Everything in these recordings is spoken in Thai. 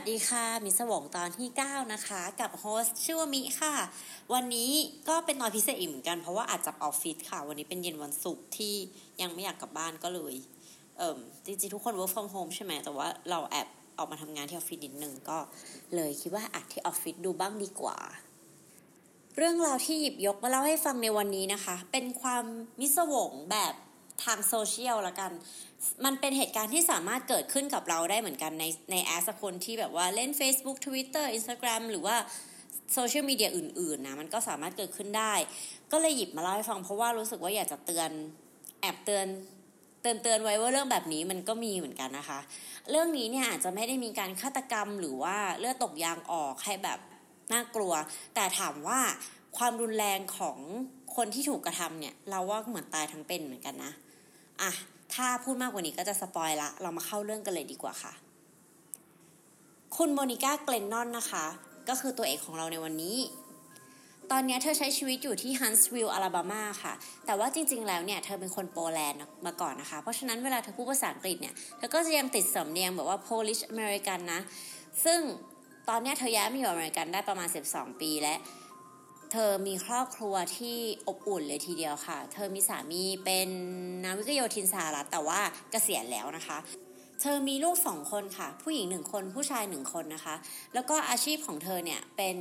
วัสดีค่ะมิสวงตอนที่9นะคะกับโฮสต์ชื่อว่ามิค่ะวันนี้ก็เป็นตอนพิเศษอีกเหมือนกันเพราะว่าอาจจะออฟฟิศค่ะวันนี้เป็นเย็นวันศุกร์ที่ยังไม่อยากกลับบ้านก็เลยจริงๆทุกคน work from home ใช่ไหมแต่ว่าเราแอบออกมาทำงานที่ออฟฟิศนิดนึงก็เลยคิดว่าอัดที่ออฟฟิศดูบ้างดีกว่าเรื่องราวที่หยิบยกมาเล่าให้ฟังในวันนี้นะคะเป็นความมิสวงแบบทางโซเชียลละกันมันเป็นเหตุการณ์ที่สามารถเกิดขึ้นกับเราได้เหมือนกันในแอสคนที่แบบว่าเล่น Facebook Twitter Instagram หรือว่าโซเชียลมีเดียอื่นๆนะมันก็สามารถเกิดขึ้นได้ก็เลยหยิบมาเล่าให้ฟังเพราะว่ารู้สึกว่าอยากจะเตือนเตือนไว้ว่าเรื่องแบบนี้มันก็มีเหมือนกันนะคะเรื่องนี้เนี่ยอาจจะไม่ได้มีการฆาตกรรมหรือว่าเลือดตกยางออกให้แบบน่ากลัวแต่ถามว่าความรุนแรงของคนที่ถูกกระทำเนี่ยเราว่าเหมือนตายทั้งเป็นเหมือนกันนะอ่ะถ้าพูดมากกว่านี้ก็จะสปอยละเรามาเข้าเรื่องกันเลยดีกว่าค่ะคุณโมนิก้าเกลนนอนนะคะก็คือตัวเอกของเราในวันนี้ตอนนี้เธอใช้ชีวิตอยู่ที่ฮันส์วิลล์อลาบามาค่ะแต่ว่าจริงๆแล้วเนี่ยเธอเป็นคนโปแลนด์มาก่อนนะคะเพราะฉะนั้นเวลาเธอพูดภาษาอังกฤษเนี่ยเธอก็จะยังติดสำเนียงแบบว่า Polish American นะซึ่งตอนนี้เธอย้ายมาอยู่อเมริกันได้ประมาณ12ปีและเธอมีครอบครัวที่อบอุ่นเลยทีเดียวค่ะเธอมีสามีเป็นนาวิกโยธินสหรัฐแต่ว่าเกษียณแล้วนะคะเธอมีลูก2คนค่ะผู้หญิง1คนผู้ชาย1คนนะคะแล้วก็อาชีพของเธอเนี่ยเป็น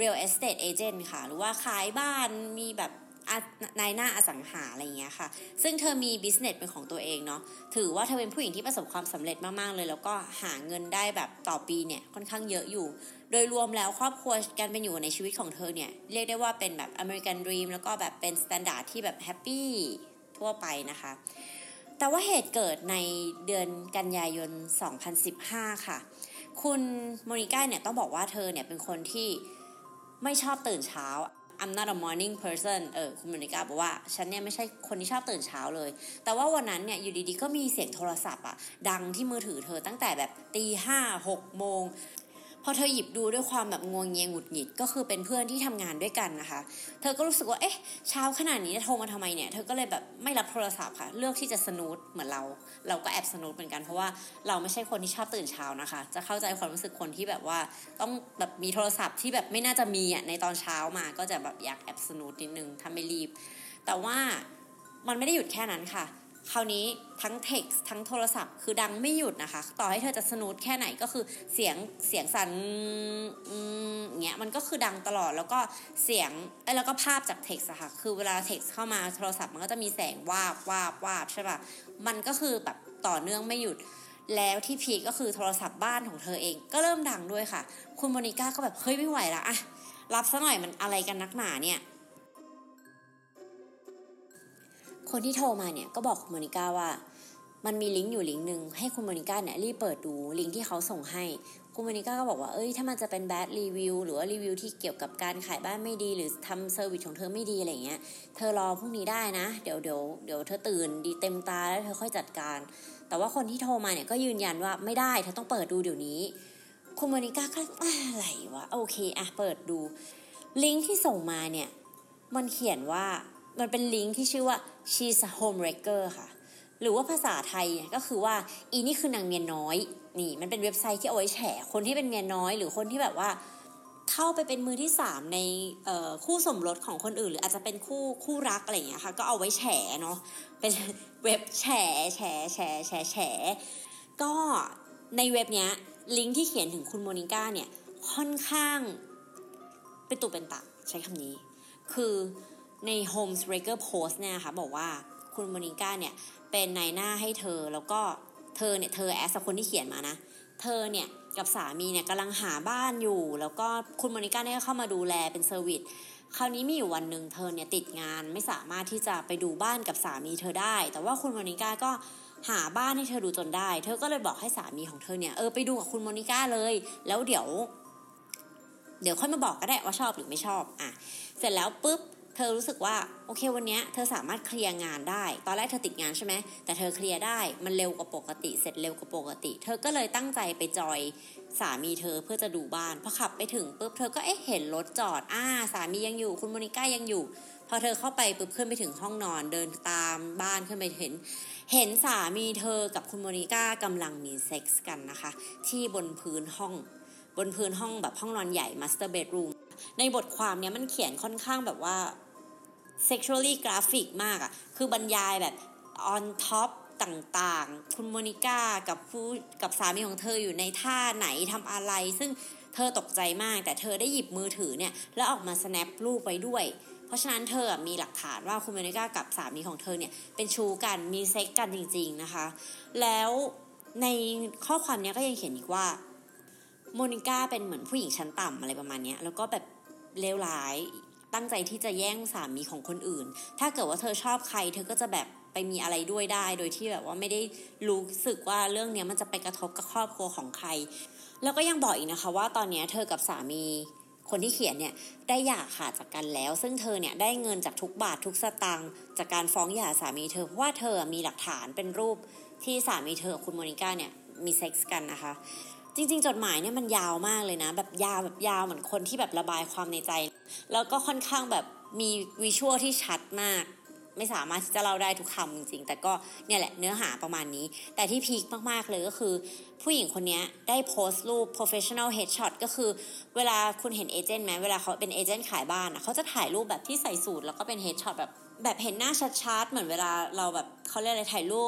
real estate agent ค่ะหรือว่าขายบ้านมีแบบนายหน้าอสังหาอะไรอย่างเงี้ยค่ะซึ่งเธอมี business เป็นของตัวเองเนาะถือว่าเธอเป็นผู้หญิงที่ประสบความสำเร็จมากๆเลยแล้วก็หาเงินได้แบบต่อปีเนี่ยค่อนข้างเยอะอยู่โดยรวมแล้วครอบครัวการเป็นอยู่ในชีวิตของเธอเนี่ยเรียกได้ว่าเป็นแบบ American Dream แล้วก็แบบเป็น standard ที่แบบแฮปปี้ทั่วไปนะคะแต่ว่าเหตุเกิดในเดือนกันยายน2015ค่ะคุณโมนิก้าเนี่ยต้องบอกว่าเธอเนี่ยเป็นคนที่ไม่ชอบตื่นเช้าI'm not a morning person คุณโมนิก้าบอกว่าฉันเนี่ยไม่ใช่คนที่ชอบตื่นเช้าเลยแต่ว่าวันนั้นเนี่ยอยู่ดีๆก็มีเสียงโทรศัพท์อ่ะดังที่มือถือเธอตั้งแต่แบบ 5:00 6:00 น.พอเธอหยิบดูด้วยความแบบงวงเงียงหงุดหงิดก็คือเป็นเพื่อนที่ทำงานด้วยกันนะคะเธอก็รู้สึกว่าเอ๊ะเช้าขนาดนี้โทรมาทำไมเนี่ยเธอก็เลยแบบไม่รับโทรศัพท์ค่ะเลือกที่จะสนูซเหมือนเราก็แอบสนูซเหมือนกันเพราะว่าเราไม่ใช่คนที่ชอบตื่นเช้านะคะจะเข้าใจความรู้สึกคนที่แบบว่าต้องแบบมีโทรศัพท์ที่แบบไม่น่าจะมีอ่ะในตอนเช้ามาก็จะแบบอยากแอบสนูซนิดนึงถ้าไม่รีบแต่ว่ามันไม่ได้หยุดแค่นั้นค่ะคราวนี้ทั้ง text ทั้งโทรศัพท์คือดังไม่หยุดนะคะต่อให้เธอจะสนูซแค่ไหนก็คือเสียงสั่นเงี้ยมันก็คือดังตลอดแล้วก็เสียงแล้วก็ภาพจาก text อะค่ะคือเวลา text เข้ามาโทรศัพท์มันก็จะมีแสงวาบวาบวาบใช่ป่ะมันก็คือแบบต่อเนื่องไม่หยุดแล้วที่พีคก็คือโทรศัพท์บ้านของเธอเองก็เริ่มดังด้วยค่ะคุณโมนิก้าก็แบบเฮ้ยไม่ไหวละอะรับซะหน่อยมันอะไรกันนักหนาเนี่ยคนที่โทรมาเนี่ยก็บอกคุณโมนิก้าว่ามันมีลิงก์อยู่ลิงก์นึงให้คุณโมนิก้าเนี่ยรีบเปิดดูลิงก์ที่เขาส่งให้คุณโมนิก้าก็บอกว่าเอ้ยถ้ามันจะเป็นแบดรีวิวหรือว่ารีวิวที่เกี่ยวกับการขายบ้านไม่ดีหรือทำเซอร์วิสของเธอไม่ดีอะไรเงี้ยเธอรอพรุ่งนี้ได้นะเดี๋ยวเธอตื่นดีเต็มตาแล้วเธอค่อยจัดการแต่ว่าคนที่โทรมาเนี่ยก็ยืนยันว่าไม่ได้เธอต้องเปิดดูเดี๋ยวนี้คุณโมนิก้าก็อะไรวะโอเคอ่ะเปิดดูลิงก์ที่ส่งมาเนี่ยมันเขียนว่ามันเป็นลิงก์ที่ชื่อว่า she's a homewrecker ค่ะหรือว่าภาษาไทยก็คือว่าอีนี่คือนางเมียน้อยนี่มันเป็นเว็บไซต์ที่เอาไว้แฉคนที่เป็นเมียน้อยหรือคนที่แบบว่าเข้าไปเป็นมือที่3ในคู่สมรสของคนอื่นหรืออาจจะเป็นคู่รักอะไรอย่างเงี้ยค่ะก็เอาไว้แฉเนาะเป็นเว็บแฉก็ในเว็บเนี้ยลิงก์ที่เขียนถึงคุณโมนิก้าเนี่ยค่อนข้างเป็นตุเป็นตะใช้คำนี้คือใน Homewrecker Post เนี่ยค่ะบอกว่าคุณโมนิก้าเนี่ยเป็นนายหน้าให้เธอแล้วก็เธอแอสคนที่เขียนมานะเธอเนี่ยกับสามีเนี่ยกำลังหาบ้านอยู่แล้วก็คุณโมนิก้าเนี่ยก็เข้ามาดูแลเป็นเซอร์วิสคราวนี้มีอยู่วันนึงเธอเนี่ยติดงานไม่สามารถที่จะไปดูบ้านกับสามีเธอได้แต่ว่าคุณโมนิก้าก็หาบ้านให้เธอดูจนได้เธอก็เลยบอกให้สามีของเธอเนี่ยไปดูกับคุณโมนิก้าเลยแล้วเดี๋ยวค่อยมาบอกก็ได้ว่าชอบหรือไม่ชอบอ่ะเสร็จแล้วปุ๊บเธอรู้สึกว่าโอเควันนี้เธอสามารถเคลียร์งานได้ตอนแรกเธอติดงานใช่ไหมแต่เธอเคลียร์ได้มันเร็วกว่าปกติเสร็จเร็วกว่าปกติเธอก็เลยตั้งใจไปจอยสามีเธอเพื่อจะดูบ้านพอขับไปถึงปุ๊บเธอก็เห็นรถจอดสามียังอยู่คุณโมนิก้ายังอยู่พอเธอเข้าไปปุ๊บขึ้นไปถึงห้องนอนเดินตามบ้านขึ้นไปเห็นสามีเธอกำลังมีเซ็กส์กันนะคะที่บนพื้นห้อง บนพื้นห้องแบบห้องนอนใหญ่ master bedroom ในบทความเนี้ยมันเขียนค่อนข้างแบบว่า sexually graphic มากอ่ะคือบรรยายแบบ on top ต่างๆคุณโมนิก้ากับสามีของเธออยู่ในท่าไหนทำอะไรซึ่งเธอตกใจมากแต่เธอได้หยิบมือถือเนี่ยแล้วออกมา snap รูปไปด้วยเพราะฉะนั้นเธอมีหลักฐานว่าคุณโมนิก้ากับสามีของเธอเนี่ยเป็นชู้กันมีเซ็กกันจริงๆนะคะแล้วในข้อความเนี้ยก็ยังเขียนอีกว่าโมนิก้าเป็นเหมือนผู้หญิงชั้นต่ำอะไรประมาณนี้แล้วก็แบบเลวร้ายตั้งใจที่จะแย่งสามีของคนอื่นถ้าเกิดว่าเธอชอบใครเธอก็จะแบบไปมีอะไรด้วยได้โดยที่แบบว่าไม่ได้รู้สึกว่าเรื่องนี้มันจะไปกระทบกับครอบครัวของใครแล้วก็ยังบอกอีกนะคะว่าตอนนี้เธอกับสามีคนที่เขียนเนี่ยได้หย่าขาดจากกันแล้วซึ่งเธอเนี่ยได้เงินจากทุกบาททุกสตางค์จากการฟ้องหย่าสามีเธอเพราะว่าเธอมีหลักฐานเป็นรูปที่สามีเธอคุณโมนิก้าเนี่ยมีเซ็กซ์กันนะคะจริงๆจดหมายเนี่ยมันยาวมากเลยนะแบบยาวเหมือนคนที่แบบระบายความในใจแล้วก็ค่อนข้างแบบมีวิชวลที่ชัดมากไม่สามารถที่จะเล่าได้ทุกคำจริงๆแต่ก็เนี่ยแหละเนื้อหาประมาณนี้แต่ที่พีคมากๆเลยก็คือผู้หญิงคนนี้ได้โพสต์รูป professional headshot ก็คือเวลาคุณเห็นเอเจนต์ไหมเวลาเขาเป็นเอเจนต์ขายบ้านนะเขาจะถ่ายรูปแบบที่ใส่สูทแล้วก็เป็น headshot แบบเห็นหน้าชัดๆเหมือนเวลาเราแบบเขาเรียกอะไรถ่ายรู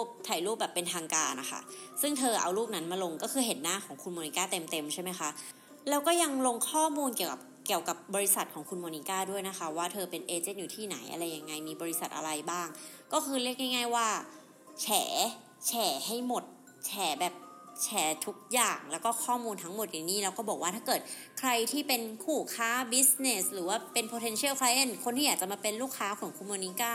ปแบบเป็นทางการนะคะซึ่งเธอเอารูปนั้นมาลงก็คือเห็นหน้าของคุณโมนิก้าเต็มๆใช่ไหมคะแล้วก็ยังลงข้อมูลเกี่ยวกับบริษัทของคุณโมนิก้าด้วยนะคะว่าเธอเป็นเอเจนต์อยู่ที่ไหนอะไรยังไงมีบริษัทอะไรบ้างก็คือเรียกง่ายๆว่าแฉให้หมดแฉแบบแฉทุกอย่างแล้วก็ข้อมูลทั้งหมดอย่างนี้แล้วก็บอกว่าถ้าเกิดใครที่เป็นคู่ค้า business หรือว่าเป็น potential client คนที่อยากจะมาเป็นลูกค้าของคุณโมนิก้า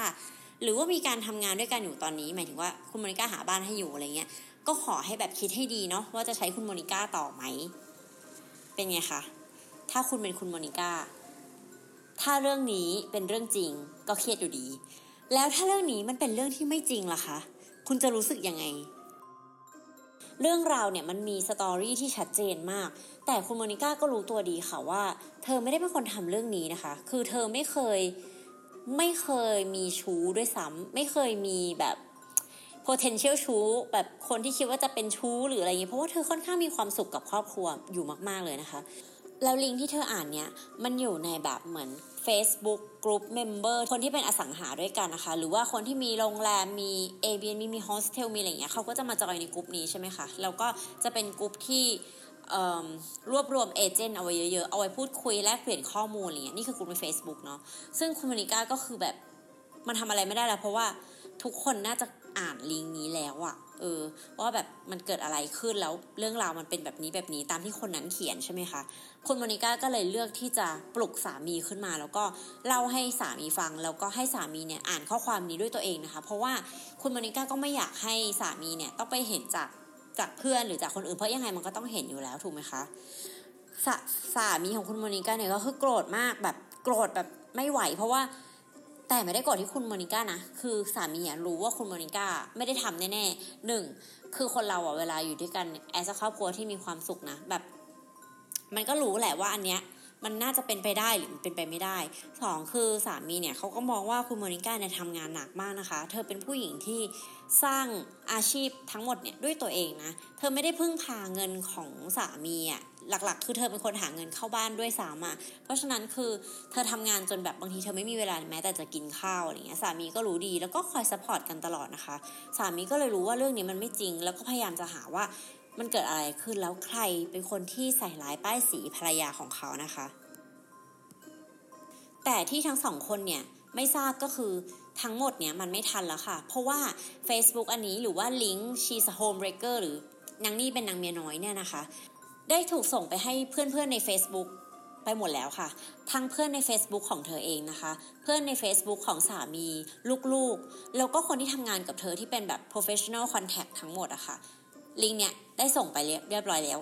หรือว่ามีการทำงานด้วยกันอยู่ตอนนี้หมายถึงว่าคุณโมนิก้าหาบ้านให้อยู่อะไรเงี้ยก็ขอให้แบบคิดให้ดีเนาะว่าจะใช้คุณโมนิก้าต่อไหมเป็นไงคะถ้าคุณเป็นคุณโมนิก้าถ้าเรื่องนี้เป็นเรื่องจริงก็เครียดอยู่ดีแล้วถ้าเรื่องนี้มันเป็นเรื่องที่ไม่จริงล่ะคะคุณจะรู้สึกยังไงเรื่องราวเนี่ยมันมีสตอรี่ที่ชัดเจนมากแต่คุณโมนิก้าก็รู้ตัวดีค่ะว่าเธอไม่ได้เป็นคนทำเรื่องนี้นะคะคือเธอไม่เคยมีชู้ด้วยซ้ำไม่เคยมีแบบ potential ชู้แบบคนที่คิดว่าจะเป็นชู้หรืออะไรอย่างเงี้ยเพราะว่าเธอค่อนข้างมีความสุขกับครอบครัวอยู่มากๆเลยนะคะแล้วลิงก์ที่เธออ่านเนี่ยมันอยู่ในแบบเหมือน Facebook Group Member คนที่เป็นอสังหาด้วยกันนะคะหรือว่าคนที่มีโรงแรมมี Airbnb มี Hostel มีอะไรอย่างเงี้ยเขาก็จะมาจอยในกลุ่มนี้ใช่ไหมคะแล้วก็จะเป็นกลุ่มที่รวบรวมเอเจนต์เอาไว้เยอะๆเอาไว้พูดคุยแลกเปลี่ยนข้อมูลอะไรเงี้ยนี่คือกลุ่มใน Facebook เนาะซึ่งคุณโมนิก้าก็คือแบบมันทำอะไรไม่ได้แล้วเพราะว่าทุกคนน่าจะอ่านลิงก์นี้แล้วอะว่าแบบมันเกิดอะไรขึ้นแล้วเรื่องราวมันเป็นแบบนี้ตามที่คนนั้นเขียนใช่ไหมคะคุณโมนิก้าก็เลยเลือกที่จะปลุกสามีขึ้นมาแล้วก็เล่าให้สามีฟังแล้วก็ให้สามีเนี่ยอ่านข้อความนี้ด้วยตัวเองนะคะเพราะว่าคุณโมนิก้าก็ไม่อยากให้สามีเนี่ยต้องไปเห็นจากเพื่อนหรือจากคนอื่นเพราะยังไงมันก็ต้องเห็นอยู่แล้วถูกไหมคะสามีของคุณโมนิก้าเนี่ยก็คือโกรธมากแบบโกรธแบบไม่ไหวเพราะว่าแต่ไม่ได้โกรธที่คุณโมนิก้านะคือสามีรู้ว่าคุณโมนิก้าไม่ได้ทำแน่ๆหนึ่งคือคนเราอ่ะเวลาอยู่ด้วยกันแอสครอบครัวที่มีความสุขนะแบบมันก็รู้แหละว่าอันเนี้ยมันน่าจะเป็นไปได้หรือมันเป็นไปไม่ได้สองคือสามีเนี่ยเขาก็มองว่าคุณโมนิก้าเนี่ยทำงานหนักมากนะคะเธอเป็นผู้หญิงที่สร้างอาชีพทั้งหมดเนี่ยด้วยตัวเองนะเธอไม่ได้พึ่งพาเงินของสามีอ่ะหลักๆคือเธอเป็นคนหาเงินเข้าบ้านด้วยซ้ำอ่ะเพราะฉะนั้นคือเธอทำงานจนแบบบางทีเธอไม่มีเวลาแม้แต่จะกินข้าวอะไรเงี้ยสามีก็รู้ดีแล้วก็คอยซัพพอร์ตกันตลอดนะคะสามีก็เลยรู้ว่าเรื่องนี้มันไม่จริงแล้วก็พยายามจะหาว่ามันเกิดอะไรขึ้นแล้วใครเป็นคนที่ใส่ร้ายป้ายสีภรรยาของเขานะคะแต่ที่ทั้งสองคนเนี่ยไม่ทราบก็คือทั้งหมดเนี่ยมันไม่ทันแล้วค่ะเพราะว่า Facebook อันนี้หรือว่าลิงก์ She's a Homebreaker หรือนางนี่เป็นนางเมียน้อยเนี่ยนะคะได้ถูกส่งไปให้เพื่อนๆใน Facebook ไปหมดแล้วค่ะทั้งเพื่อนใน Facebook ของเธอเองนะคะเพื่อนใน Facebook ของสามีลูกๆแล้วก็คนที่ทำงานกับเธอที่เป็นแบบ Professional Contact ทั้งหมดอะค่ะลิงก์เนี่ยได้ส่งไปเรียบร้อยแล้ว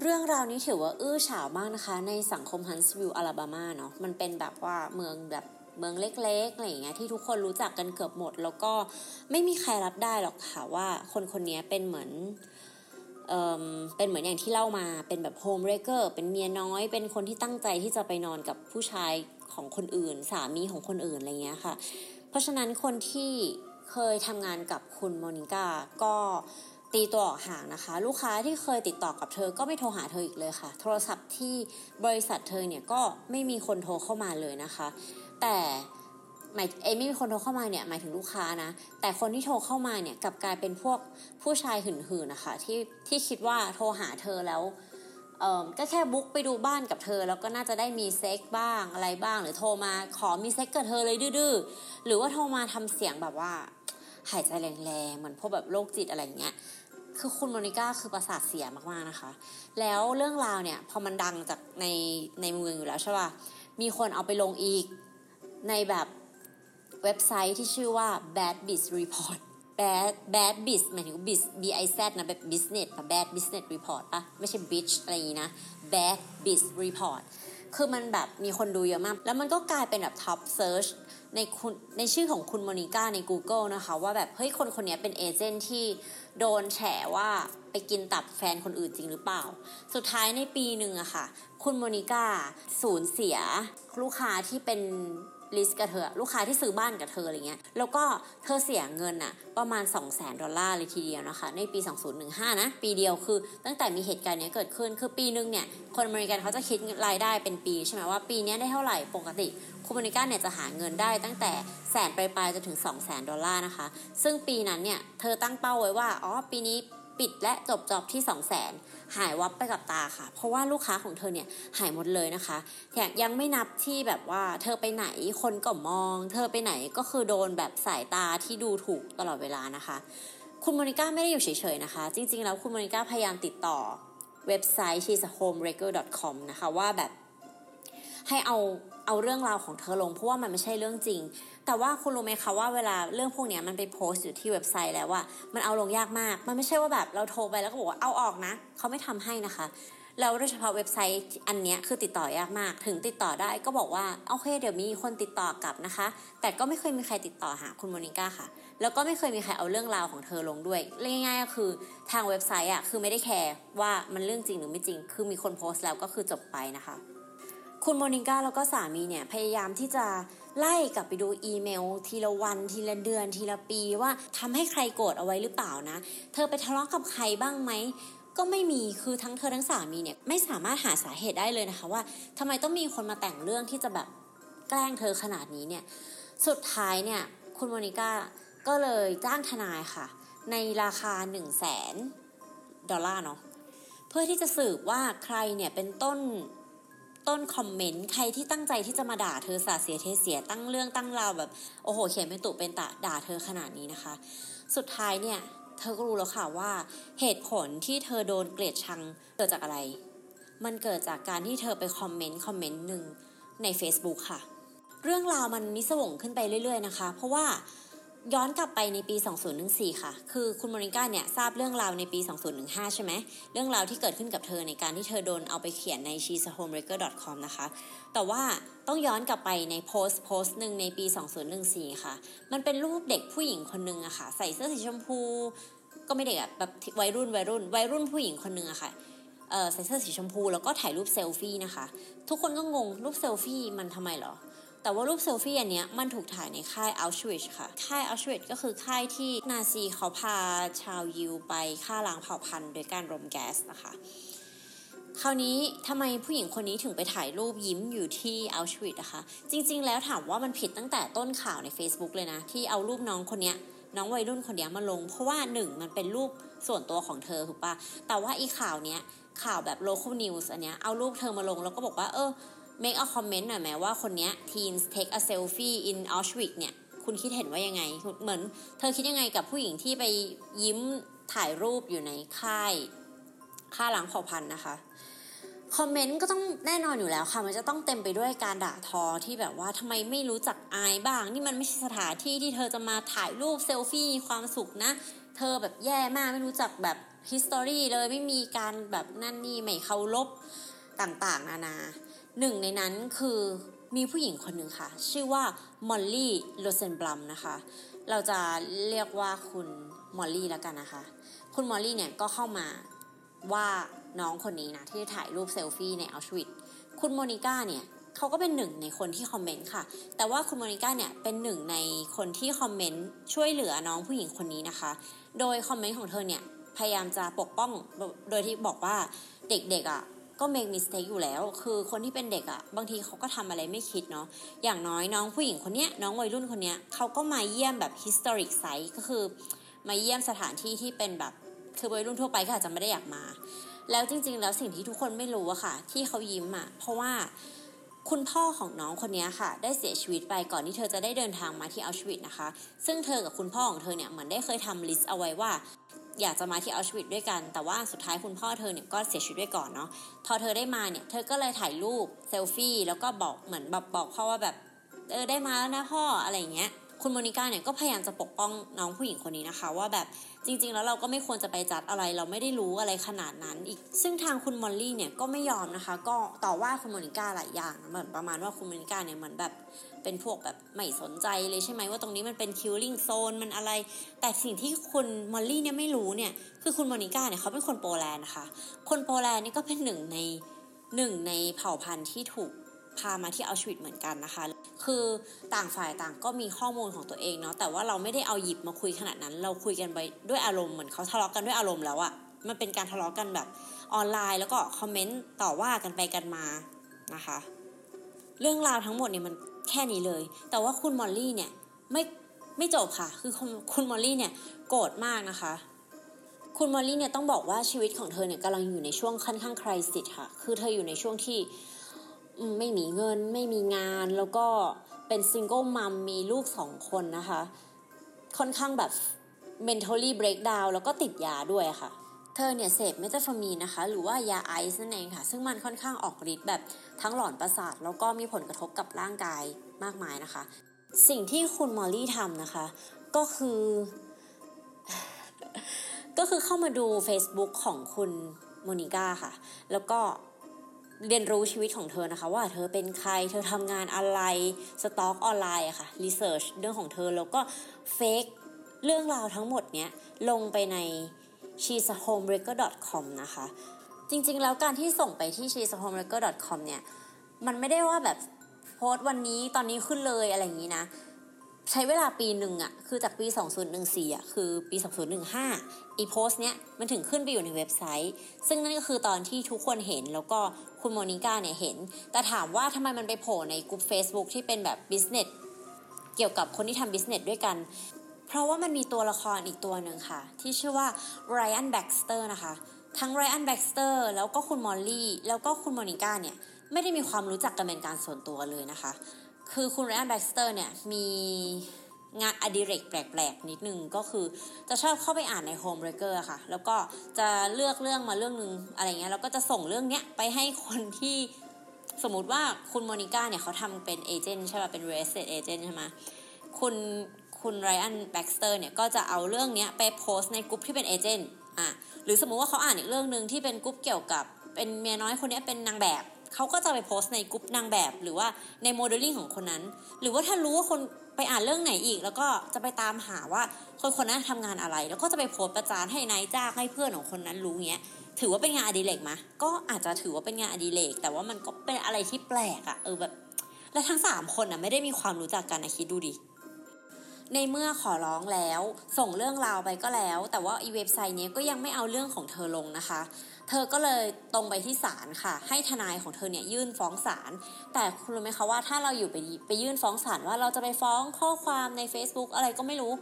เรื่องราวนี้ถือว่าอื้อฉาวมากนะคะในสังคมฮันส์วิลล์อลาบามาเนาะมันเป็นแบบว่าเมืองเล็กๆอะไรอย่างเงี้ยที่ทุกคนรู้จักกันเกือบหมดแล้วก็ไม่มีใครรับได้หรอกค่ะว่าคนๆนี้เป็นเหมือนอย่างที่เล่ามาเป็นแบบโฮมเรเกอร์เป็นเมียน้อยเป็นคนที่ตั้งใจที่จะไปนอนกับผู้ชายของคนอื่นสามีของคนอื่นอะไรเงี้ยค่ะเพราะฉะนั้นคนที่เคยทำงานกับคุณโมนิก้าก็ ตีตัวออกห่างนะคะลูกค้าที่เคยติดต่อกับเธอก็ไม่โทรหาเธออีกเลยค่ะโทรศัพท์ที่บริษัทเธอเนี่ยก็ไม่มีคนโทรเข้ามาเลยนะคะแต่ไม่มีคนโทรเข้ามาเนี่ยหมายถึงลูกค้านะแต่คนที่โทรเข้ามาเนี่ยกลับกลายเป็นพวกผู้ชายหื่นๆนะคะที่คิดว่าโทรหาเธอแล้วก็แค่บุ๊กไปดูบ้านกับเธอแล้วก็น่าจะได้มีเซ็กบ้างอะไรบ้างหรือโทรมาขอมีเซ็กกับเธอเลยดื้อๆหรือว่าโทรมาทำเสียงแบบว่าหายใจแรงๆเหมือนพวกแบบโรคจิตอะไรอย่างเงี้ยคือคุณโมนิก้าคือประสาทเสียมากๆนะคะแล้วเรื่องราวเนี่ยพอมันดังจากในเมืองอยู่แล้วใช่ป่ะมีคนเอาไปลงอีกในแบบเว็บไซต์ที่ชื่อว่า Bad Biz Report Bad Biz หมายถึง Biz BIZ นะแบบ Business ป่ะ Bad Business Report ป่ะไม่ใช่ Bitch อะไรอย่างงี้นะ Bad Biz Report คือมันแบบมีคนดูเยอะมากแล้วมันก็กลายเป็นแบบ Top Search ในชื่อของคุณโมนิก้าใน Google นะคะว่าแบบเฮ้ยคนนี้เป็นเอเจนต์ที่โดนแฉว่าไปกินตับแฟนคนอื่นจริงหรือเปล่าสุดท้ายในปีหนึ่งอะค่ะคุณโมนิก้าสูญเสียลูกค้าที่เป็นลิสกับเธอลูกค้าที่ซื้อบ้านกับเธออะไรเงี้ยแล้วก็เธอเสียเงินน่ะประมาณ 200,000 ดอลลาร์เลยทีเดียวนะคะในปี2015นะปีเดียวคือตั้งแต่มีเหตุการณ์นี้เกิดขึ้นคือปีนึงเนี่ยคนอเมริกันเขาจะคิดรายได้เป็นปีใช่ไหมว่าปีนี้ได้เท่าไหร่ปกติคุณอเมริกันเนี่ยจะหาเงินได้ตั้งแต่แสนปลายๆจนถึง 200,000 ดอลลาร์นะคะซึ่งปีนั้นเนี่ยเธอตั้งเป้าไว้ว่าปีนี้ปิดและจบจอบที่ 200,000 หายวับไปกับตาค่ะเพราะว่าลูกค้าของเธอเนี่ยหายหมดเลยนะคะแต่ยังไม่นับที่แบบว่าเธอไปไหนคนก็มองเธอไปไหนก็คือโดนแบบสายตาที่ดูถูกตลอดเวลานะคะคุณโมนิก้าไม่ได้อยู่เฉยๆนะคะจริงๆแล้วคุณโมนิก้าพยายามติดต่อเว็บไซต์ sheishomerecord.com นะคะว่าแบบให้เอาเรื่องราวของเธอลงเพราะว่ามันไม่ใช่เรื่องจริงแต่ว่าคุณรู้ไหมคะว่าเวลาเรื่องพวกนี้มันไปโพสต์อยู่ที่เว็บไซต์แล้วว่ามันเอาลงยากมากมันไม่ใช่ว่าแบบเราโทรไปแล้วก็บอกว่าเอาออกนะเขาไม่ทำให้นะคะแล้วโดยเฉพาะเว็บไซต์อันเนี้ยคือติดต่อยากมากถึงติดต่อได้ก็บอกว่าโอเคเดี๋ยวมีคนติดต่อกลับนะคะแต่ก็ไม่เคยมีใครติดต่อหาคุณโมนิก้าค่ะแล้วก็ไม่เคยมีใครเอาเรื่องราวของเธอลงด้วยง่ายๆก็คือทางเว็บไซต์อ่ะคือไม่ได้แคร์ว่ามันเรื่องจริงหรือไม่จริงคือมีคนโพสต์แล้วก็คือจบไปนะคะคุณโมนิก้าแล้วก็สามีเนี่ยพยายามที่จะไล่กลับไปดูอีเมลทีละวันทีละเดือนทีละปีว่าทำให้ใครโกรธเอาไว้หรือเปล่านะเธอไปทะเลาะกับใครบ้างไหมก็ไม่มีคือทั้งเธอทั้งสามีเนี่ยไม่สามารถหาสาเหตุได้เลยนะคะว่าทำไมต้องมีคนมาแต่งเรื่องที่จะแบบแกล้งเธอขนาดนี้เนี่ยสุดท้ายเนี่ยคุณโมนิก้าก็เลยจ้างทนายค่ะในราคา $100,000 ดอลลาร์เนาะเพื่อที่จะสืบว่าใครเนี่ยเป็นต้นคอมเมนต์ใครที่ตั้งใจที่จะมาด่าเธอสาดเสียเทเสียตั้งเรื่องตั้งราวแบบโอ้โหเขียนเป็นตุเป็นตะด่าเธอขนาดนี้นะคะสุดท้ายเนี่ยเธอก็รู้แล้วค่ะว่าเหตุผลที่เธอโดนเกลียดชังเกิดจากอะไรมันเกิดจากการที่เธอไปคอมเมนต์หนึ่งใน Facebook ค่ะเรื่องราวมันนิสวงขึ้นไปเรื่อยๆนะคะเพราะว่าย้อนกลับไปในปี2014ค่ะคือคุณโมนิก้าเนี่ยทราบเรื่องราวในปี2015ใช่ไหมเรื่องราวที่เกิดขึ้นกับเธอในการที่เธอโดนเอาไปเขียนใน sheishomerecord.com นะคะแต่ว่าต้องย้อนกลับไปในโพสต์หนึ่งในปี2014ค่ะมันเป็นรูปเด็กผู้หญิงคนนึงอะค่ะใส่เสื้อสีชมพูก็ไม่เด็กอะแบบวัยรุ่นผู้หญิงคนนึงอะค่ะใส่เสื้อสีชมพูแล้วก็ถ่ายรูปเซลฟี่นะคะทุกคนก็งงรูปเซลฟี่มันทำไมหรอแต่ว่ารูปเซลฟี่อันเนี้ยมันถูกถ่ายในค่ายอัลชวิชค่ะค่ายอัลชวิชก็คือค่ายที่นาซีเขาพาชาวยิวไปฆ่าล้างเผ่าพันธุ์โดยการรมแก๊สนะคะคราวนี้ทำไมผู้หญิงคนนี้ถึงไปถ่ายรูปยิ้มอยู่ที่อัลชวิชนะคะจริงๆแล้วถามว่ามันผิดตั้งแต่ต้นข่าวใน Facebook เลยนะที่เอารูปน้องคนเนี้ยน้องวัยรุ่นคนเนี้ยมาลงเพราะว่า1มันเป็นรูปส่วนตัวของเธอถูกป่ะแต่ว่าอีข่าวเนี้ยข่าวแบบ local news อันเนี้ยเอารูปเธอมาลงแล้วก็บอกว่าmake a comment หน่อยไหมว่าคนเนี้ย teens take a selfie in Auschwitz เนี่ยคุณคิดเห็นว่ายังไงเหมือนเธอคิดยังไงกับผู้หญิงที่ไปยิ้มถ่ายรูปอยู่ในค่าล้างเผ่าพันธุ์นะคะคอมเมนต์ก็ต้องแน่นอนอยู่แล้วค่ะมันจะต้องเต็มไปด้วยการด่าทอที่แบบว่าทำไมไม่รู้จักอายบ้างนี่มันไม่ใช่สถานที่ที่เธอจะมาถ่ายรูปเซลฟี่มีความสุขนะเธอแบบแย่มากไม่รู้จักแบบ history เลยไม่มีการแบบนั่นนี่ไม่เคารพต่างๆนานาหนึ่งในนั้นคือมีผู้หญิงคนหนึ่งค่ะชื่อว่ามอลลี่โรเซนบลัมนะคะเราจะเรียกว่าคุณมอลลี่แล้วกันนะคะคุณมอลลี่เนี่ยก็เข้ามาว่าน้องคนนี้นะที่ถ่ายรูปเซลฟี่ในอัลชวิทซ์คุณโมนิก้าเนี่ยเขาก็เป็นหนึ่งในคนที่คอมเมนต์ค่ะแต่ว่าคุณโมนิก้าเนี่ยเป็นหนึ่งในคนที่คอมเมนต์ช่วยเหลือน้องผู้หญิงคนนี้นะคะโดยคอมเมนต์ของเธอเนี่ยพ พยายามจะปกป้องโดยที่บอกว่าเด็กๆอ่ะก็เมคมิสเทคอยู่แล้วคือคนที่เป็นเด็กอ่ะบางทีเขาก็ทำอะไรไม่คิดเนาะอย่างน้อยน้องผู้หญิงคนเนี้ยน้องวัยรุ่นคนเนี้ยเขาก็มาเยี่ยมแบบ historic site ก็คือมาเยี่ยมสถานที่ที่เป็นแบบคือวัยรุ่นทั่วไปก็อาจจะไม่ได้อยากมาแล้วจริงๆแล้วสิ่งที่ทุกคนไม่รู้อะค่ะที่เขายิ้มอะเพราะว่าคุณพ่อของน้องคนนี้ค่ะได้เสียชีวิตไปก่อนที่เธอจะได้เดินทางมาที่อัลชวิตนะคะซึ่งเธอกับคุณพ่อของเธอเนี่ยเหมือนได้เคยทำลิสต์เอาไว้ว่าอยากจะมาที่อัลชวิตด้วยกันแต่ว่าสุดท้ายคุณพ่อเธอเนี่ยก็เสียชีวิตด้วยก่อนเนาะพอเธอได้มาเนี่ยเธอก็เลยถ่ายรูปเซลฟี่แล้วก็บอกเหมือนแบบบอกพ่อว่าแบบได้มาแล้วนะพ่ออะไรอย่างเงี้ยคุณโมนิก้าเนี่ยก็พยายามจะปกป้องน้องผู้หญิงคนนี้นะคะว่าแบบจริงๆแล้วเราก็ไม่ควรจะไปจัดอะไรเราไม่ได้รู้อะไรขนาดนั้นอีกซึ่งทางคุณมอลลี่เนี่ยก็ไม่ยอมนะคะก็ต่อว่าคุณโมนิก้าหลายอย่างเหมือนประมาณว่าคุณโมนิก้าเนี่ยเหมือนแบบเป็นพวกแบบไม่สนใจเลยใช่ไหมว่าตรงนี้มันเป็นคิลลิ่งโซนมันอะไรแต่สิ่งที่คุณมอลลี่เนี่ยไม่รู้เนี่ยคือคุณโมนิก้าเนี่ยเขาเป็นคนโปแลนด์นะคะคนโปแลนด์นี่ก็เป็นหนึ่งในเผ่าพันธุ์ที่ถูกพามาที่อัลชวิตซ์เหมือนกันนะคะคือต่างฝ่ายต่างก็มีข้อมูลของตัวเองเนาะแต่ว่าเราไม่ได้เอาหยิบมาคุยขนาดนั้นเราคุยกันไปด้วยอารมณ์เหมือนเขาทะเลาะกันด้วยอารมณ์แล้วอะมันเป็นการทะเลาะกันแบบออนไลน์แล้วก็คอมเมนต์ต่อว่ากันไปกันมานะคะเรื่องราวทั้งหมดเนี่ยมันแค่นี้เลยแต่ว่าคุณมอลลี่เนี่ยไม่จบค่ะคือคุณมอลลี่เนี่ยโกรธมากนะคะคุณมอลลี่เนี่ยต้องบอกว่าชีวิตของเธอเนี่ยกำลังอยู่ในช่วงค่อนข้างไครซิสค่ะคือเธออยู่ในช่วงที่ไม่มีเงินไม่มีงานแล้วก็เป็นซิงเกิลมัมมีลูก2คนนะคะค่อนข้างแบบ mentally breakdown แล้วก็ติดยาด้วยค่ะเธอเนี่ยเสพเมทาเฟตามีนนะคะหรือว่ายาไอซ์นั่นเองค่ะซึ่งมันค่อนข้างออกฤทธิ์แบบทั้งหลอนประสาทแล้วก็มีผลกระทบกับร่างกายมากมายนะคะสิ่งที่คุณมอลลี่ทำนะคะก็คือเข้ามาดู Facebook ของคุณโมนิก้าค่ะแล้วก็เรียนรู้ชีวิตของเธอนะคะว่าเธอเป็นใครเธอทำงานอะไรสต็อกออนไลน์อะค่ะรีเสิร์ชเรื่องของเธอแล้วก็เฟกเรื่องราวทั้งหมดเนี้ยลงไปใน she'shomerecord.com นะคะจริงๆแล้วการที่ส่งไปที่ she'shomerecord.com เนี่ยมันไม่ได้ว่าแบบโพสต์วันนี้ตอนนี้ขึ้นเลยอะไรอย่างนี้นะใช้เวลาปีหนึ่งอะคือจากปี2014อะคือปี2015อีโพสต์เนี้ยมันถึงขึ้นไปอยู่ในเว็บไซต์ซึ่งนั่นก็คือตอนที่ทุกคนเห็นแล้วก็คุณโมนิก้าเนี่ยเห็นแต่ถามว่าทำไมมันไปโผล่ในกลุ่ม Facebook ที่เป็นแบบบิสเนสเกี่ยวกับคนที่ทำบิสเนสด้วยกันเพราะว่ามันมีตัวละครอีกตัวหนึ่งค่ะที่ชื่อว่าไรอันแบ็กสเตอร์นะคะทั้งไรอันแบ็กสเตอร์แล้วก็คุณมอลลี่แล้วก็คุณโมนิก้าเนี่ยไม่ได้มีความรู้จักกันเป็นการส่วนตัวเลยนะคะคือคุณไรอันแบ็กสเตอร์เนี่ยมีงานอดิเรกแปลกๆนิดนึงก็คือจะชอบเข้าไปอ่านใน Home Breaker ค่ะแล้วก็จะเลือกเรื่องมาเรื่องนึงอะไรเงี้ยแล้วก็จะส่งเรื่องเนี้ยไปให้คนที่สมมุติว่าคุณโมนิก้าเนี่ยเขาทำเป็นเอเจนต์ใช่ป่ะเป็น Real Estate Agent ใช่ไหมคุณไรอันแบ็กสเตอร์เนี่ยก็จะเอาเรื่องเนี้ยไปโพสต์ในกลุ่มที่เป็นเอเจนต์หรือสมมุติว่าเขาอ่านอีกเรื่องนึงที่เป็นกลุ่มเกี่ยวกับเป็นเมียน้อยคนนี้เป็นนางแบบเขาก็จะไปโพสต์ในกลุ่มนางแบบหรือว่าในโมเดลลิ่งของคนนั้นหรือว่าถ้ารู้ว่าคนไปอ่านเรื่องไหนอีกแล้วก็จะไปตามหาว่าคนนั้นทำงานอะไรแล้วก็จะไปโพสต์ประจานให้นายจ้างให้เพื่อนของคนนั้นรู้เงี้ยถือว่าเป็นงานอดิเรกมั้ยก็อาจจะถือว่าเป็นงานอดิเรกแต่ว่ามันก็เป็นอะไรที่แปลกอะแบบและทั้ง3คนนะไม่ได้มีความรู้จักกันนะคิดดูดิในเมื่อขอร้องแล้วส่งเรื่องราวไปก็แล้วแต่ว่าอีเว็บไซต์นี้ก็ยังไม่เอาเรื่องของเธอลงนะคะเธอก็เลยตรงไปที่ศาลค่ะให้ทนายของเธอเนี่ยยื่นฟ้องศาลแต่คุณรู้ไหมคะว่าถ้าเราอยู่ไปยื่นฟ้องศาลว่าเราจะไปฟ้องข้อความใน Facebook อะไรก็ไม่รู้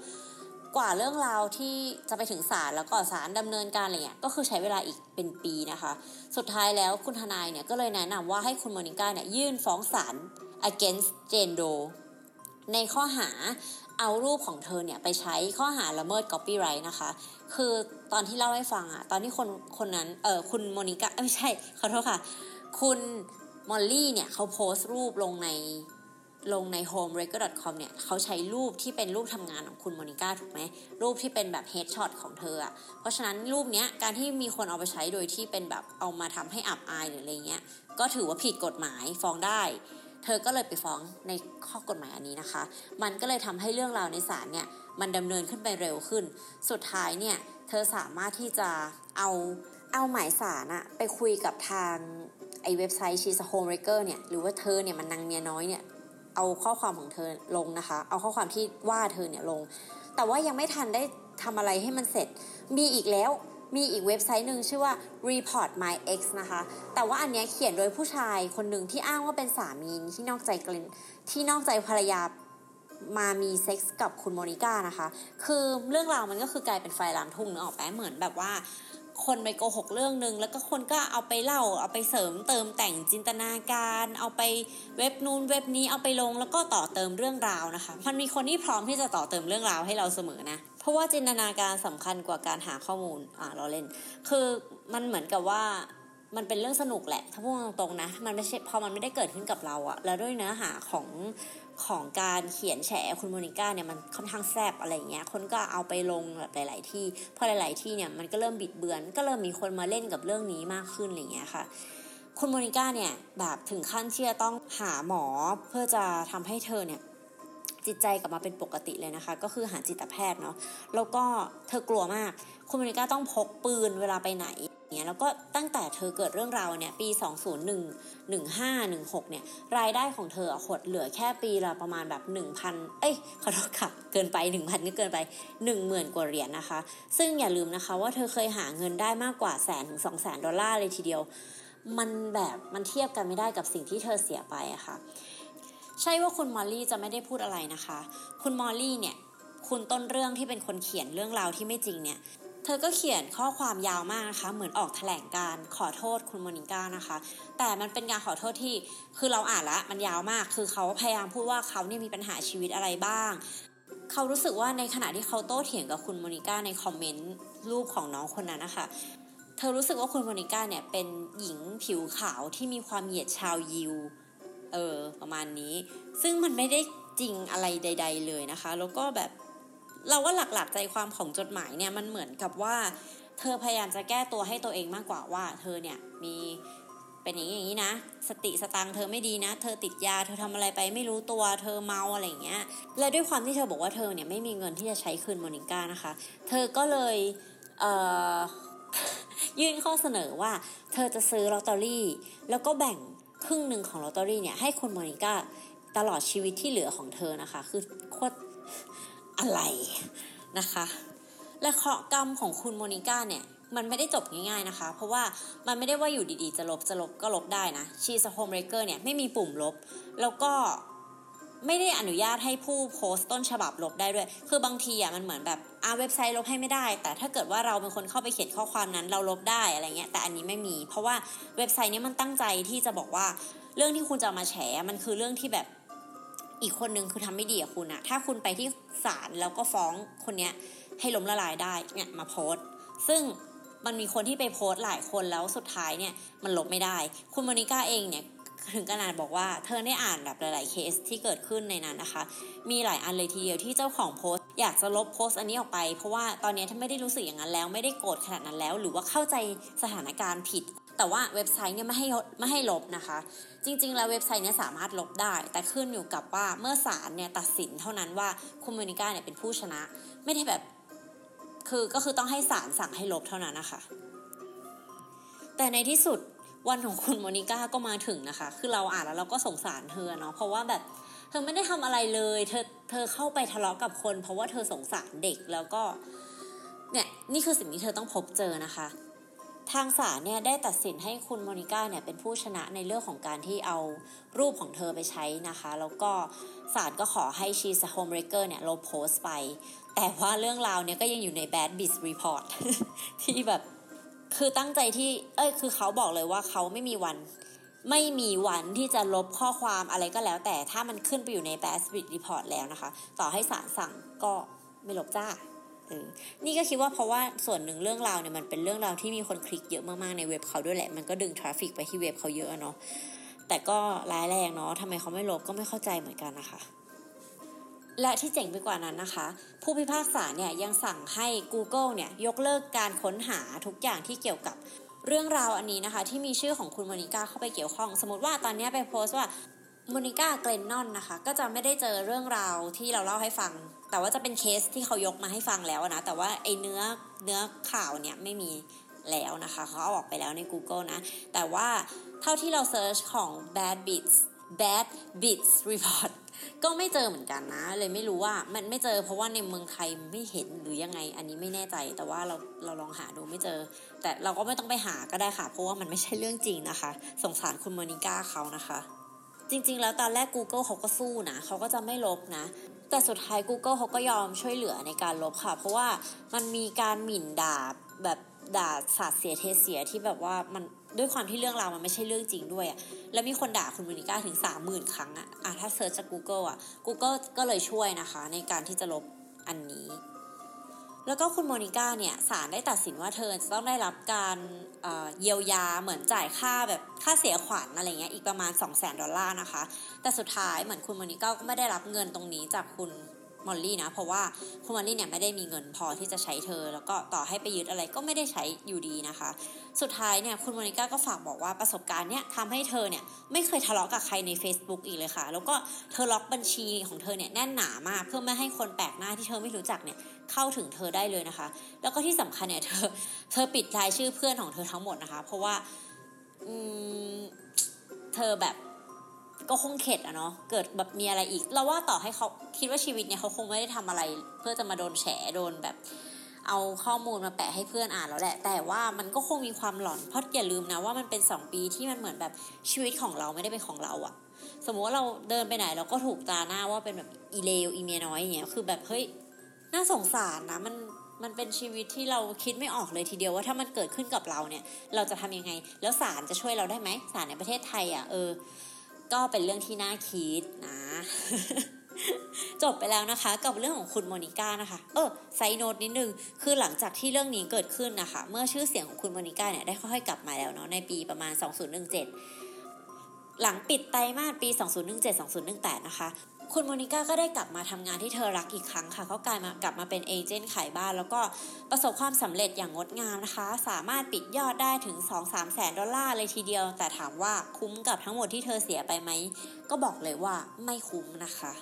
กว่าเรื่องราวที่จะไปถึงศาลแล้วก็ศาลดำเนินการอะไรเงี้ยก็คือใช้เวลาอีกเป็นปีนะคะสุดท้ายแล้วคุณทนายเนี่ยก็เลยแนะนำว่าให้คุณโมนิก้าเนี่ยยื่นฟ้องศาล against Jane Doe ในข้อหาเอารูปของเธอเนี่ยไปใช้ข้อหาละเมิด copyright นะคะคือตอนที่เล่าให้ฟังอะตอนที่คนนั้นคุณโมนิก้าไม่ใช่ขอโทษค่ะคุณมอลลี่เนี่ยเขาโพสต์รูปลงใน homerecord.com เนี่ยเขาใช้รูปที่เป็นรูปทำงานของคุณโมนิก้าถูกไหมรูปที่เป็นแบบ headshot ของเธออะเพราะฉะนั้นรูปเนี้ยการที่มีคนเอาไปใช้โดยที่เป็นแบบเอามาทำให้อับอายหรืออะไรเงี้ยก็ถือว่าผิดกฎหมายฟ้องได้เธอก็เลยไปฟ้องในข้อกฎหมายอันนี้นะคะมันก็เลยทำให้เรื่องราวในศาลเนี่ยมันดำเนินขึ้นไปเร็วขึ้นสุดท้ายเนี่ยเธอสามารถที่จะเอาหมายศาลอะไปคุยกับทางไอ้เว็บไซต์ She's a Homewrecker เนี่ยหรือว่าเธอเนี่ยมันนางเมียน้อยเนี่ยเอาข้อความของเธอลงนะคะเอาข้อความที่ว่าเธอเนี่ยลงแต่ว่ายังไม่ทันได้ทำอะไรให้มันเสร็จมีอีกแล้ว มีอีกเว็บไซต์หนึ่งชื่อว่า Report My Ex นะคะแต่ว่าอันเนี้ยเขียนโดยผู้ชายคนหนึ่งที่อ้างว่าเป็นสามีที่นอกใจภรรยามามีเซ็กส์กับคุณโมนิก้านะคะคือเรื่องราวมันก็คือกลายเป็นไฟลามทุ่งนึกออกไหมเหมือนแบบว่าคนไปโกหกเรื่องนึงแล้วก็คนก็เอาไปเล่าเอาไปเสริมเติมแต่งจินตนาการเอาไปเว็บนู้นเว็บนี้เอาไปลงแล้วก็ต่อเติมเรื่องราวนะคะมันมีคนที่พร้อมที่จะต่อเติมเรื่องราวให้เราเสมอนะเพราะว่าจินตนาการสำคัญกว่าการหาข้อมูลเราเล่นคือมันเหมือนกับว่ามันเป็นเรื่องสนุกแหละถ้าพูดตรงๆนะมันไม่ใช่พอมันไม่ได้เกิดขึ้นกับเราอะแล้วด้วยเนื้อหาของการเขียนแฉคุณโมนิก้าเนี่ยมันค่อนข้างแซ่บอะไรอย่างเงี้ยคนก็เอาไปลงแบบหลายๆที่พอหลายๆที่เนี่ยมันก็เริ่มบิดเบือนก็เริ่มมีคนมาเล่นกับเรื่องนี้มากขึ้นอะไรอย่างเงี้ยค่ะคุณโมนิก้าเนี่ยแบบถึงขั้นที่จะต้องหาหมอเพื่อจะทำให้เธอเนี่ยจิตใจกลับมาเป็นปกติเลยนะคะก็คือหาจิตแพทย์เนาะแล้วก็เธอกลัวมากคุณโมนิก้าต้องพกปืนเวลาไปไหนเนี่ยแล้วก็ตั้งแต่เธอเกิดเรื่องราวเนี่ยปี2015-16เนี่ยรายได้ของเธอหดเหลือแค่ปีละประมาณแบบ 1,000 ขอโทษค่ะเกินไป 1,000 ก็เกินไป 10,000 กว่าเหรียญ นะคะซึ่งอย่าลืมนะคะว่าเธอเคยหาเงินได้มากกว่า$100,000-$200,000เลยทีเดียวมันเทียบกันไม่ได้กับสิ่งที่เธอเสียไปอะค่ะใช่ว่าคุณมอลลี่จะไม่ได้พูดอะไรนะคะคุณมอลลี่เนี่ยคุณต้นเรื่องที่เป็นคนเขียนเรื่องราวที่ไม่จริงเนี่ยเธอก็เขียนข้อความยาวมากนะคะเหมือนออกแถลงการขอโทษคุณโมนิก้านะคะแต่มันเป็นการขอโทษที่คือเราอ่านละมันยาวมากคือเขาพยายามพูดว่าเขาเนี่ยมีปัญหาชีวิตอะไรบ้างเขารู้สึกว่าในขณะที่เขาโต้เถียงกับคุณโมนิก้าในคอมเมนต์รูปของน้องคนนั้นนะคะเธอรู้สึกว่าคุณโมนิก้าเนี่ยเป็นหญิงผิวขาวที่มีความเหยียดชาวยิวประมาณนี้ซึ่งมันไม่ได้จริงอะไรใดๆเลยนะคะแล้วก็แบบเราว่าหลักๆใจความของจดหมายเนี่ยมันเหมือนกับว่าเธอพยายามจะแก้ตัวให้ตัวเองมากกว่าว่าเธอเนี่ยมีเป็นอย่างนี้นะสติสตังเธอไม่ดีนะเธอติดยาเธอทำอะไรไปไม่รู้ตัวเธอเมาอะไรอย่างเงี้ยและด้วยความที่เธอบอกว่าเธอเนี่ยไม่มีเงินที่จะใช้คืนโมนิก้านะคะเธอก็เลยยื่นข้อเสนอว่าเธอจะซื้อลอตเตอรี่แล้วก็แบ่งครึ่งนึงของลอตเตอรี่เนี่ยให้คุณโมนิก้าตลอดชีวิตที่เหลือของเธอนะคะคือโคตรอะไรนะคะและเคราะห์กรรมของคุณโมนิก้าเนี่ยมันไม่ได้จบง่ายๆนะคะเพราะว่ามันไม่ได้ว่าอยู่ดีๆจะลบก็ลบได้นะชีสโฮมเรเกอร์เนี่ยไม่มีปุ่มลบแล้วก็ไม่ได้อนุญาตให้ผู้โพสต์ต้นฉบับลบได้ด้วยคือบางทีอ่ะมันเหมือนแบบเว็บไซต์ลบให้ไม่ได้แต่ถ้าเกิดว่าเราเป็นคนเข้าไปเขียนข้อความนั้นเราลบได้อะไรเงี้ยแต่อันนี้ไม่มีเพราะว่าเว็บไซต์นี้มันตั้งใจที่จะบอกว่าเรื่องที่คุณจะมาแฉมันคือเรื่องที่แบบอีกคนนึงคือทำไม่ดีกับคุณอะถ้าคุณไปที่ศาลแล้วก็ฟ้องคนเนี้ยให้ล้มละลายได้เนี่ยมาโพสต์ซึ่งมันมีคนที่ไปโพสต์หลายคนแล้วสุดท้ายเนี่ยมันลบไม่ได้คุณโมนิก้าเองเนี่ยถึงขนาดบอกว่าเธอได้อ่านแบบหลายๆเคสที่เกิดขึ้นในนั้นนะคะมีหลายอันเลยทีเดียวที่เจ้าของโพสต์อยากจะลบโพสต์อันนี้ออกไปเพราะว่าตอนนี้เธอไม่ได้รู้สึกอย่างนั้นแล้วไม่ได้โกรธขนาดนั้นแล้วหรือว่าเข้าใจสถานการณ์ผิดแต่ว่าเว็บไซต์เนี่ยไม่ให้ลบนะคะจริงๆแล้วเว็บไซต์เนี่ยสามารถลบได้แต่ขึ้นอยู่กับว่าเมื่อศาลเนี่ยตัดสินเท่านั้นว่าคุณโมนิก้าเนี่ยเป็นผู้ชนะไม่ได้แบบก็คือต้องให้ศาลสั่งให้ลบเท่านั้นนะคะแต่ในที่สุดวันของคุณโมนิก้าก็มาถึงนะคะคือเราอ่านแล้วเราก็สงสารเธอเนาะเพราะว่าแบบเธอไม่ได้ทำอะไรเลยเธอเข้าไปทะเลาะกับคนเพราะว่าเธอสงสารเด็กแล้วก็เนี่ยนี่คือสิ่งที่เธอต้องพบเจอนะคะทางศาลเนี่ยได้ตัดสินให้คุณโมนิก้าเนี่ยเป็นผู้ชนะในเรื่องของการที่เอารูปของเธอไปใช้นะคะแล้วก็ศาลก็ขอให้ชีสโฮมเรเกอร์เนี่ยลบโพสต์ไปแต่ว่าเรื่องราวเนี่ยก็ยังอยู่ใน Bad Biz Report ที่แบบคือตั้งใจที่คือเขาบอกเลยว่าเขาไม่มีวันที่จะลบข้อความอะไรก็แล้วแต่ถ้ามันขึ้นไปอยู่ใน Bad Biz Report แล้วนะคะต่อให้ศาลสั่งก็ไม่ลบจ้านี่ก็คิดว่าเพราะว่าส่วนหนึ่งเรื่องราวเนี่ยมันเป็นเรื่องราวที่มีคนคลิกเยอะมากๆในเว็บเขาด้วยแหละมันก็ดึงทราฟฟิกไปที่เว็บเขาเยอะเนาะแต่ก็ร้ายแรงเนาะทำไมเขาไม่ลบก็ไม่เข้าใจเหมือนกันนะคะและที่เจ๋งไปกว่านั้นนะคะผู้พิพากษาเนี่ยยังสั่งให้ Google เนี่ยยกเลิกการค้นหาทุกอย่างที่เกี่ยวกับเรื่องราวอันนี้นะคะที่มีชื่อของคุณโมนิก้าเข้าไปเกี่ยวข้องสมมติว่าตอนนี้ไปโพสต์ว่าโมนิก้าเกรนนอนนะคะก็จะไม่ได้เจอเรื่องราวที่เราเล่าให้ฟังแต่ว่าจะเป็นเคสที่เขายกมาให้ฟังแล้วนะแต่ว่าไอ้เนื้อข่าวเนี่ยไม่มีแล้วนะคะเขาเอาออกไปแล้วใน Google นะแต่ว่าเท่าที่เราเสิร์ชของ Bad Beats Report ก็ไม่เจอเหมือนกันนะเลยไม่รู้ว่ามันไม่เจอเพราะว่าในเมืองไทยไม่เห็นหรือยังไงอันนี้ไม่แน่ใจแต่ว่าเราลองหาดูไม่เจอแต่เราก็ไม่ต้องไปหาก็ได้ค่ะเพราะว่ามันไม่ใช่เรื่องจริงนะคะสงสารคุณโมนิก้าเขานะคะจริงๆแล้วตอนแรก Google เขาก็สู้นะเขาก็จะไม่ลบนะแต่สุดท้าย Google เขาก็ยอมช่วยเหลือในการลบค่ะเพราะว่ามันมีการหมิ่นด่าแบบด่าสาดเสียเทเสียที่แบบว่ามันด้วยความที่เรื่องราวมันไม่ใช่เรื่องจริงด้วยอะแล้วมีคนด่าคุณโมนิก้าถึง 30,000 ครั้งอะถ้าเสิร์ชจาก Google อะ Google ก็เลยช่วยนะคะในการที่จะลบอันนี้แล้วก็คุณโมนิก้าเนี่ยศาลได้ตัดสินว่าเธอจะต้องได้รับการเยียวยาเหมือนจ่ายค่าแบบค่าเสียขวัญอะไรเงี้ยอีกประมาณ 200,000 ดอลลาร์นะคะแต่สุดท้ายเหมือนคุณโมนิก้าก็ไม่ได้รับเงินตรงนี้จากคุณมอลลี่นะเพราะว่าคุณมอลลี่เนี่ยไม่ได้มีเงินพอที่จะใช้เธอแล้วก็ต่อให้ไปยึดอะไรก็ไม่ได้ใช้อยู่ดีนะคะสุดท้ายเนี่ยคุณโมนิก้าก็ฝากบอกว่าประสบการณ์เนี่ยทำให้เธอเนี่ยไม่เคยทะเลาะกับใครใน Facebook อีกเลยค่ะแล้วก็เธอล็อกบัญชีของเธอเนี่ยแน่นหนามากเพื่อไม่ให้คนแปลกหน้าที่เธอไม่รู้จักเนี่ยเข้าถึงเธอได้เลยนะคะแล้วก็ที่สำคัญเนี่ยเธอปิดรายชื่อเพื่อนของเธอทั้งหมดนะคะเพราะว่าเธอแบบก็คงเข็ดเนาะเกิดแบบมีอะไรอีกเราว่าต่อให้เขาคิดว่าชีวิตเนี่ยเขาคงไม่ได้ทำอะไรเพื่อจะมาโดนแฉโดนแบบเอาข้อมูลมาแปะให้เพื่อนอ่านแล้วแหละแต่ว่ามันก็คงมีความหลอนเพราะอย่าลืมนะว่ามันเป็น2ปีที่มันเหมือนแบบชีวิตของเราไม่ได้เป็นของเราอะสมมติว่าเราเดินไปไหนเราก็ถูกตาหน้าว่าเป็นแบบอีเลวอีเมียน้อยอย่างเงี้ยคือแบบเฮ้ยน่าสงสารนะมันเป็นชีวิตที่เราคิดไม่ออกเลยทีเดียวว่าถ้ามันเกิดขึ้นกับเราเนี่ยเราจะทำยังไงแล้วศาลจะช่วยเราได้ไหมศาลในประเทศไทยอะก็เป็นเรื่องที่น่าคิดนะจบไปแล้วนะคะกับเรื่องของคุณโมนิก้านะคะไซโนดนิดนึงคือหลังจากที่เรื่องนี้เกิดขึ้นนะคะเมื่อชื่อเสียงของคุณโมนิก้าเนี่ยได้ค่อยๆกลับมาแล้วเนาะในปีประมาณ2017หลังปิดไตรมาสปี 2017-2018 นะคะคุณโมนิก้าก็ได้กลับมาทำงานที่เธอรักอีกครั้งค่ะเขากลับมาเป็นเอเจนต์ขายบ้านแล้วก็ประสบความสำเร็จอย่างงดงามนะคะสามารถปิดยอดได้ถึง 2-3 แสนดอลลาร์เลยทีเดียวแต่ถามว่าคุ้มกับทั้งหมดที่เธอเสียไปไหมก็บอกเลยว่าไม่คุ้มนะคะ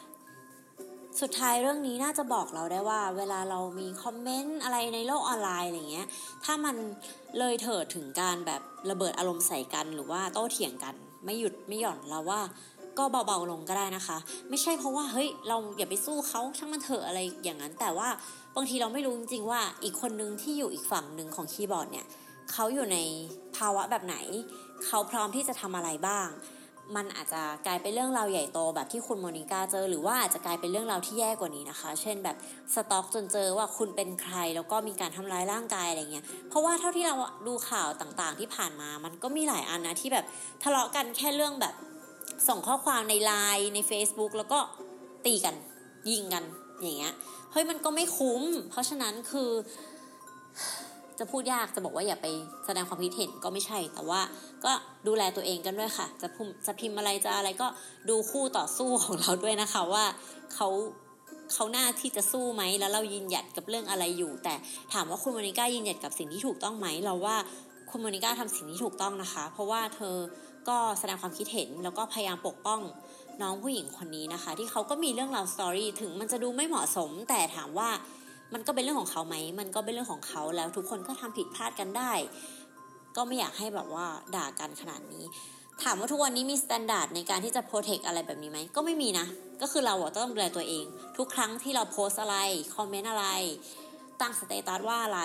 สุดท้ายเรื่องนี้น่าจะบอกเราได้ว่าเวลาเรามีคอมเมนต์อะไรในโลกออนไลน์อะไรเงี้ยถ้ามันเลยเถิดถึงการแบบระเบิดอารมณ์ใส่กันหรือว่าโต้เถียงกันไม่หยุดไม่หย่อนเราว่าก็เบาๆลงก็ได้นะคะไม่ใช่เพราะว่าเฮ้ยเราอย่าไปสู้เขาช่างมันเถอะอะไรอย่างนั้นแต่ว่าบางทีเราไม่รู้จริงๆว่าอีกคนนึงที่อยู่อีกฝั่งนึงของคีย์บอร์ดเนี่ยเขาอยู่ในภาวะแบบไหนเขาพร้อมที่จะทำอะไรบ้างมันอาจจะกลายเป็นเรื่องราวใหญ่โตแบบที่คุณโมนิก้าเจอหรือว่าอาจจะกลายเป็นเรื่องราวที่แย่กว่านี้นะคะเช่นแบบสต็อกจนเจอว่าคุณเป็นใครแล้วก็มีการทำร้ายร่างกายอะไรเงี้ยเพราะว่าเท่าที่เราดูข่าวต่างๆที่ผ่านมามันก็มีหลายอันนะที่แบบทะเลาะกันแค่เรื่องแบบส่งข้อความใน LINE ใน Facebook แล้วก็ตีกันยิงกันอย่างเงี้ยเฮ้ยมันก็ไม่คุ้มเพราะฉะนั้นคือจะพูดยากจะบอกว่าอย่าไปแสดงความคิดเห็นก็ไม่ใช่แต่ว่าก็ดูแลตัวเองกันด้วยค่ะจะพิมพ์อะไรจะอะไรก็ดูคู่ต่อสู้ของเราด้วยนะคะว่าเขาหน้าที่จะสู้ไหมแล้วเรายืนหยัดกับเรื่องอะไรอยู่แต่ถามว่าคุณโมนิก้ายืนหยัดกับสิ่งที่ถูกต้องไหมเราว่าคุณโมนิก้าทำสิ่งที่ถูกต้องนะคะเพราะว่าเธอก็แสดงความคิดเห็นแล้วก็พยายามปกป้องน้องผู้หญิงคนนี้นะคะที่เขาก็มีเรื่องราวสตอรี่ถึงมันจะดูไม่เหมาะสมแต่ถามว่ามันก็เป็นเรื่องของเขาไหมมันก็เป็นเรื่องของเขาแล้วทุกคนก็ทำผิดพลาดกันได้ก็ไม่อยากให้แบบว่าด่ากันขนาดนี้ถามว่าทุกวันนี้มีมาตรฐานในการที่จะโปรเทคอะไรแบบนี้ไหมก็ไม่มีนะก็คือเราต้องดูแลตัวเองทุกครั้งที่เราโพสอะไรคอมเมนต์อะไรตั้งสเตตัสว่าอะไร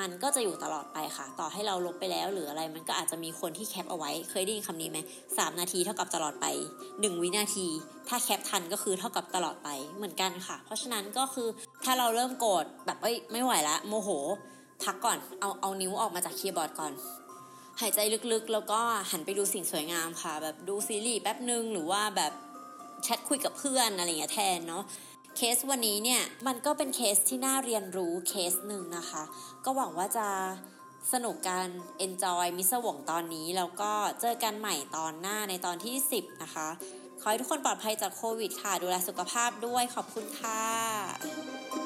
มันก็จะอยู่ตลอดไปค่ะต่อให้เราลบไปแล้วหรืออะไรมันก็อาจจะมีคนที่แคปเอาไว้เคยได้ยินคำนี้ไหม3นาทีเท่ากับตลอดไป1วินาทีถ้าแคปทันก็คือเท่ากับตลอดไปเหมือนกันค่ะเพราะฉะนั้นก็คือถ้าเราเริ่มโกรธแบบไม่ไหวละโมโหพักก่อนเอานิ้วออกมาจากคีย์บอร์ดก่อนหายใจลึกๆแล้วก็หันไปดูสิ่งสวยงามค่ะแบบดูซีรีส์แป๊บนึงหรือว่าแบบแชทคุยกับเพื่อนอะไรอย่างเงี้ยแทนเนาะเคสวันนี้เนี่ยมันก็เป็นเคสที่น่าเรียนรู้เคสหนึ่งนะคะก็หวังว่าจะสนุกกัน enjoy มิสวงตอนนี้แล้วก็เจอกันใหม่ตอนหน้าในตอนที่10นะคะขอให้ทุกคนปลอดภัยจากโควิดค่ะดูแลสุขภาพด้วยขอบคุณค่ะ